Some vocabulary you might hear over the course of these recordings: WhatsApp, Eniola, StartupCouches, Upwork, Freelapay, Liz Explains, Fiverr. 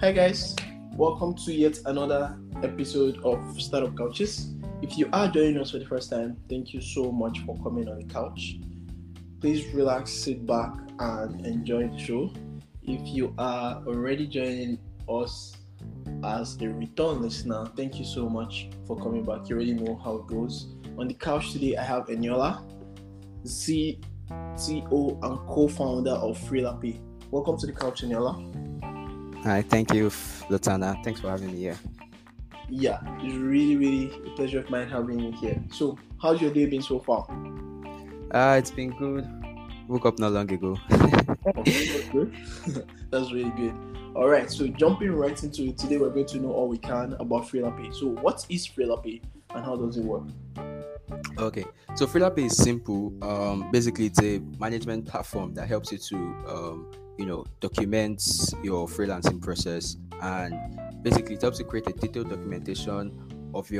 Hi guys, welcome to yet another episode of Startup Couches. If you are joining us for the first time, thank you so much for coming on the couch. Please relax, sit back and enjoy the show. If you are already joining us as a return listener, thank you so much for coming back. You already know how it goes. On the couch today, I have Eniola, CTO and co-founder of Freelapay. Welcome to the couch, Eniola. Hi, thank you, Lotana. Thanks for having me here. Yeah, it's really a pleasure of mine having you here. So, how's your day been so far? It's been good. Woke up not long ago. Okay, that's really good. All right, so jumping right into it, today we're going to know all we can about Freelapay. So, what is Freelapay and how does it work? Okay, so Freelapay is simple. Basically, it's a management platform that helps you to documents your freelancing process, and basically it helps you create a detailed documentation of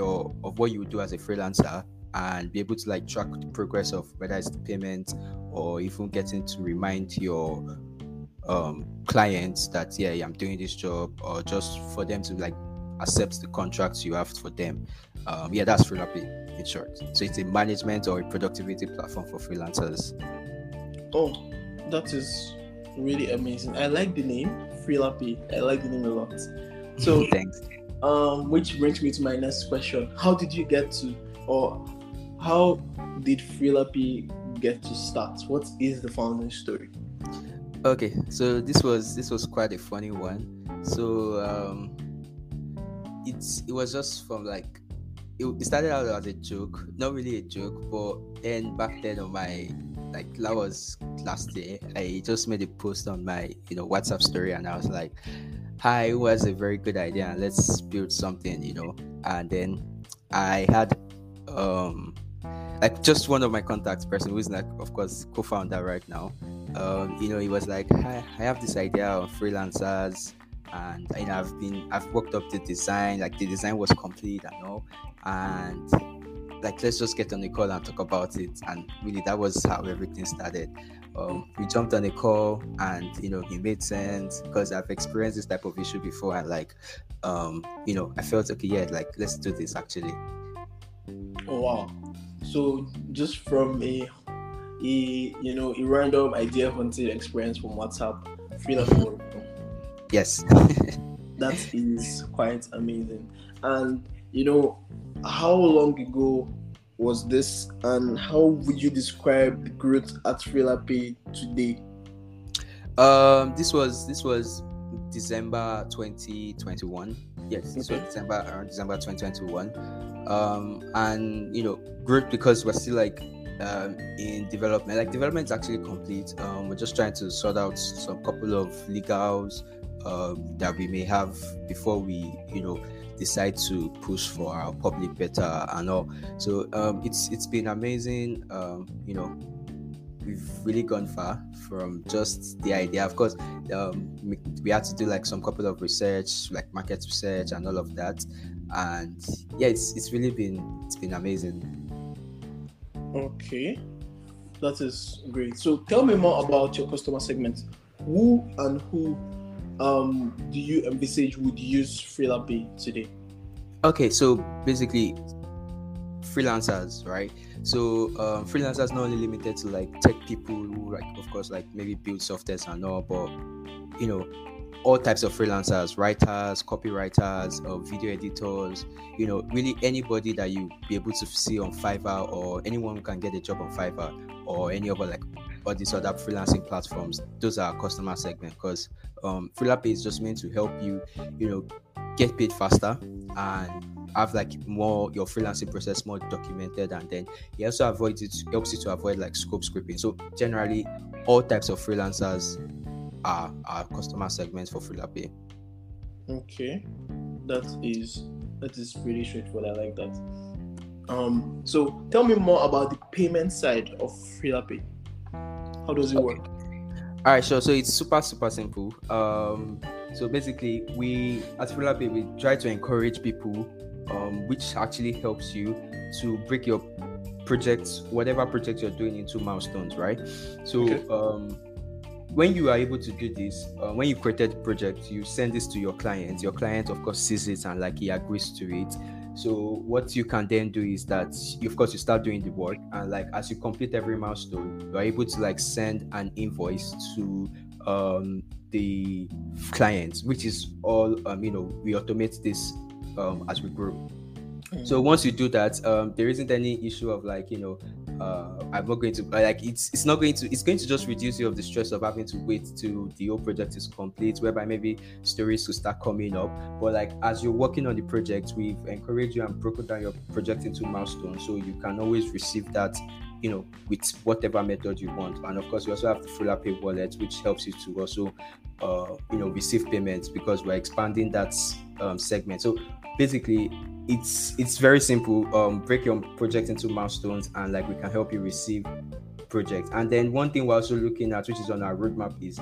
what you do as a freelancer and be able to track the progress of whether it's the payment or even getting to remind your clients that I'm doing this job, or just for them to accept the contracts you have for them. That's Freelapay in short. So it's a management or a productivity platform for freelancers. Oh, that is really amazing. I like the name Freelapay. I like the name a lot. So thanks. Which brings me to my next question. How did Freelapay get to start? What is the founding story? Okay, so this was quite a funny one. So it was just from it started out as a joke, not really a joke, but then back then on my that was last year, I just made a post on my WhatsApp story, and I was like, hi, it was a very good idea and let's build something, and then I had just one of my contacts person who is of course co-founder right now, he was like, hi, I have this idea of freelancers, and I've worked up the design, the design was complete and all, and let's just get on a call and talk about it. And really, that was how everything started. We jumped on a call, and it made sense because I've experienced this type of issue before, and I felt okay, let's do this actually. Oh wow! So just from a random idea hunting experience from WhatsApp, Freelapay. Yes, that is quite amazing. And how long ago was this, and how would you describe the growth at Freelapay today? This was December 2021. Yes, this was December 2021. And growth because we're still in development. Development is actually complete. We're just trying to sort out some couple of legals that we may have before we decide to push for our public beta and all. So it's been amazing. We've really gone far from just the idea. Of course, we had to do some couple of research, market research and all of that. And it's really been amazing. Okay, that is great. So tell me more about your customer segment. Who do you envisage would use Freelapay today? Okay, so basically freelancers, right? So freelancers not only limited to tech people who of course maybe build softwares and all, but all types of freelancers, writers, copywriters, or video editors, really anybody that you be able to see on Fiverr, or anyone who can get a job on Fiverr or any other or these other freelancing platforms. Those are our customer segment, because Freelapay is just meant to help you, get paid faster and have more your freelancing process more documented, and then it also helps you to avoid scope scraping. So generally, all types of freelancers are our customer segments for Freelapay. Okay, that is pretty straightforward. I like that. So tell me more about the payment side of Freelapay. How does it work? All right, sure. So it's super, super simple. So basically, we at Freelapay, we try to encourage people, which actually helps you to break your projects, whatever project you're doing, into milestones, right? So when you are able to do this, when you created the project, you send this to your client. Your client, of course, sees it and like he agrees to it. So what you can then do is that, of course, you start doing the work, and like as you complete every milestone, you are able to like send an invoice to the clients, which is all we automate this as we grow. Mm. So once you do that, there isn't any issue of like I'm not going to like it's going to just reduce you of the stress of having to wait till the whole project is complete, whereby maybe stories will start coming up. But like as you're working on the project, we've encouraged you and broken down your project into milestones, so you can always receive that with whatever method you want. And of course, we also have the Freelapay wallet, which helps you to also receive payments, because we're expanding that segment. So basically, it's very simple. Break your project into milestones, and like we can help you receive projects. And then one thing we're also looking at, which is on our roadmap, is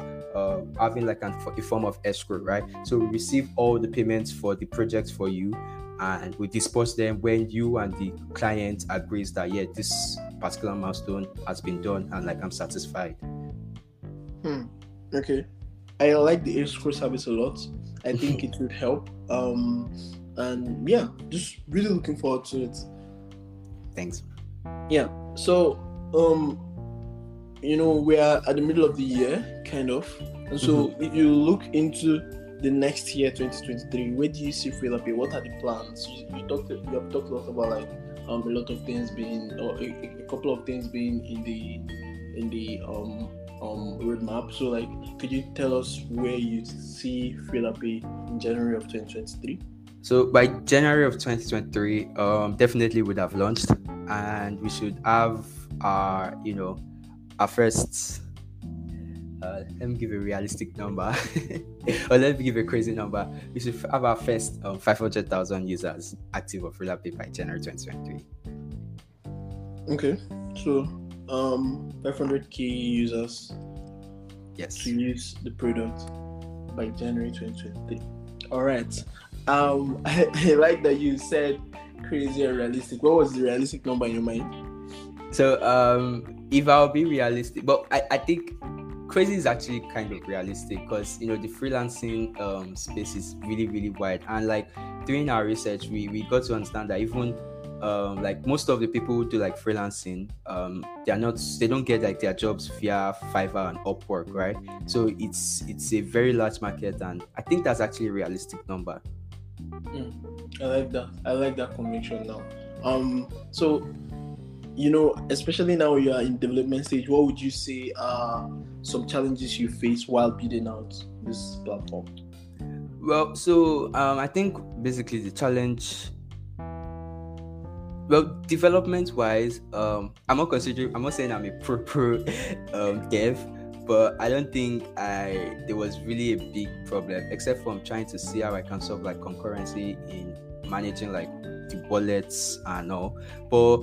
having like a form of escrow, right? So we receive all the payments for the project for you, and we disperse them when you and the client agrees that this particular milestone has been done, and like I'm satisfied. Okay, I like the escrow service a lot. I think it would help, and just really looking forward to it. Thanks. We are at the middle of the year, kind of, and so if you look into the next year, 2023, where do you see Freelapay? What are the plans? You have talked a lot about like a lot of things being, or a couple of things being in the roadmap. So like, could you tell us where you see Freelapay in January of 2023? So by January of 2023, definitely would have launched, and we should have our first. Let me give a realistic number, or let me give a crazy number. We should have our first 500,000 users active on Freelapay by January 2023. Okay, so 500,000 users, yes, to use the product by January 2023. All right. I like that you said crazy and realistic. What was the realistic number in your mind? So if I'll be realistic, but I think crazy is actually kind of realistic, because the freelancing space is really, really wide. And like during our research, we got to understand that even like most of the people who do like freelancing, they don't get like their jobs via Fiverr and Upwork, right? So it's a very large market, and I think that's actually a realistic number. I like that conviction now. So especially now you are in development stage, what would you say are some challenges you face while building out this platform? Well, so I think basically the challenge, well, development wise, I'm not saying I'm a pro dev, but I don't think there was really a big problem, except from trying to see how I can solve like concurrency in managing like the wallets and all. But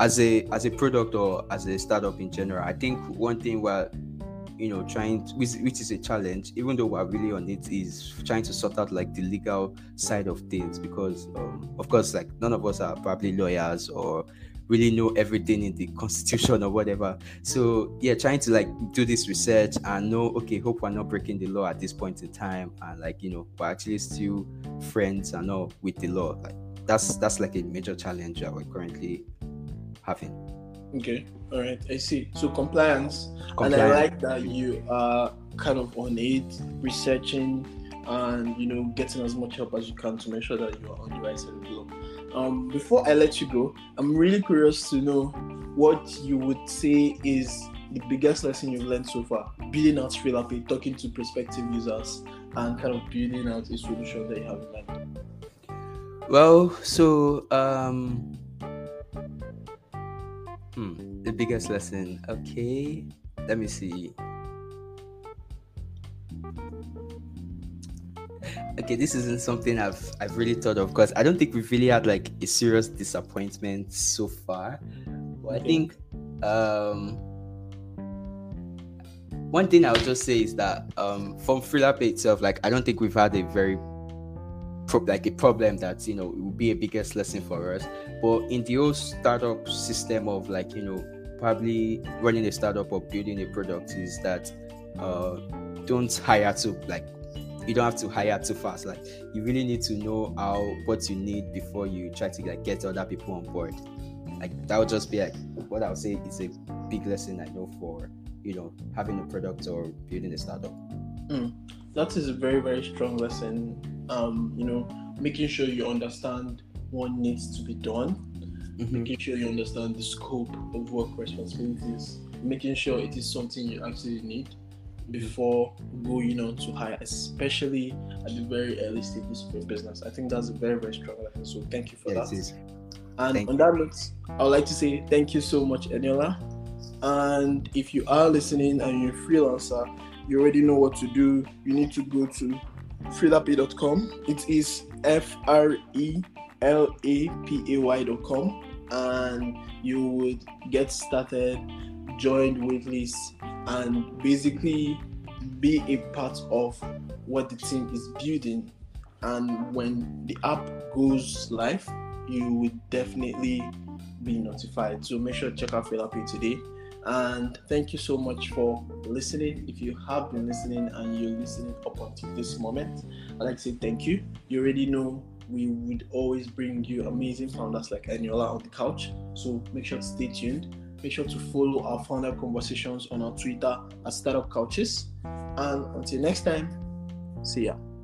as a product or as a startup in general, I think one thing we're trying to, which is a challenge, even though we're really on it, is trying to sort out like the legal side of things, because of course, like none of us are probably lawyers or really know everything in the constitution or whatever. So trying to like do this research and know, okay, hope we're not breaking the law at this point in time, and like we're actually still friends and all with the law. Like that's like a major challenge that we're currently having. Okay, all right, I see. So compliance. And I like that you are kind of on it, researching, and getting as much help as you can to make sure that you are on the right side of the law. Before I let you go, I'm really curious to know what you would say is the biggest lesson you've learned so far, building out Freelapay, talking to prospective users, and kind of building out a solution that you have in mind. Well, so the biggest lesson. Okay, let me see. Okay, this isn't something I've really thought of, because I don't think we've really had like a serious disappointment so far. But I think one thing I would just say is that from Freelapay itself, like I don't think we've had a very like a problem that it would be a biggest lesson for us. But in the whole startup system of like probably running a startup or building a product is that don't hire too, like, you don't have to hire too fast. Like, you really need to know how what you need before you try to like get other people on board. Like, that would just be like what I would say is a big lesson I know for, you know, having a product or building a startup. That is a very, very strong lesson. You know, making sure you understand what needs to be done, making sure you understand the scope of work responsibilities, making sure it is something you actually need before going on to hire, especially at the very early stages of your business. I think that's a very, very strong lesson. So thank you for that. And thank on you. That note, I would like to say thank you so much, Eniola. And if you are listening and you're a freelancer, you already know what to do. You need to go to freelapay.com. It is freelapay.com, and you would get started, join waitlists, and basically be a part of what the team is building. And when the app goes live, you would definitely be notified. So make sure to check out Freelapay today. And thank you so much for listening. If you have been listening and you're listening up until this moment, I'd like to say thank you. You already know we would always bring you amazing founders like Eniola on the couch. So make sure to stay tuned. Make sure to follow our founder conversations on our Twitter at StartupCouches. And until next time, see ya.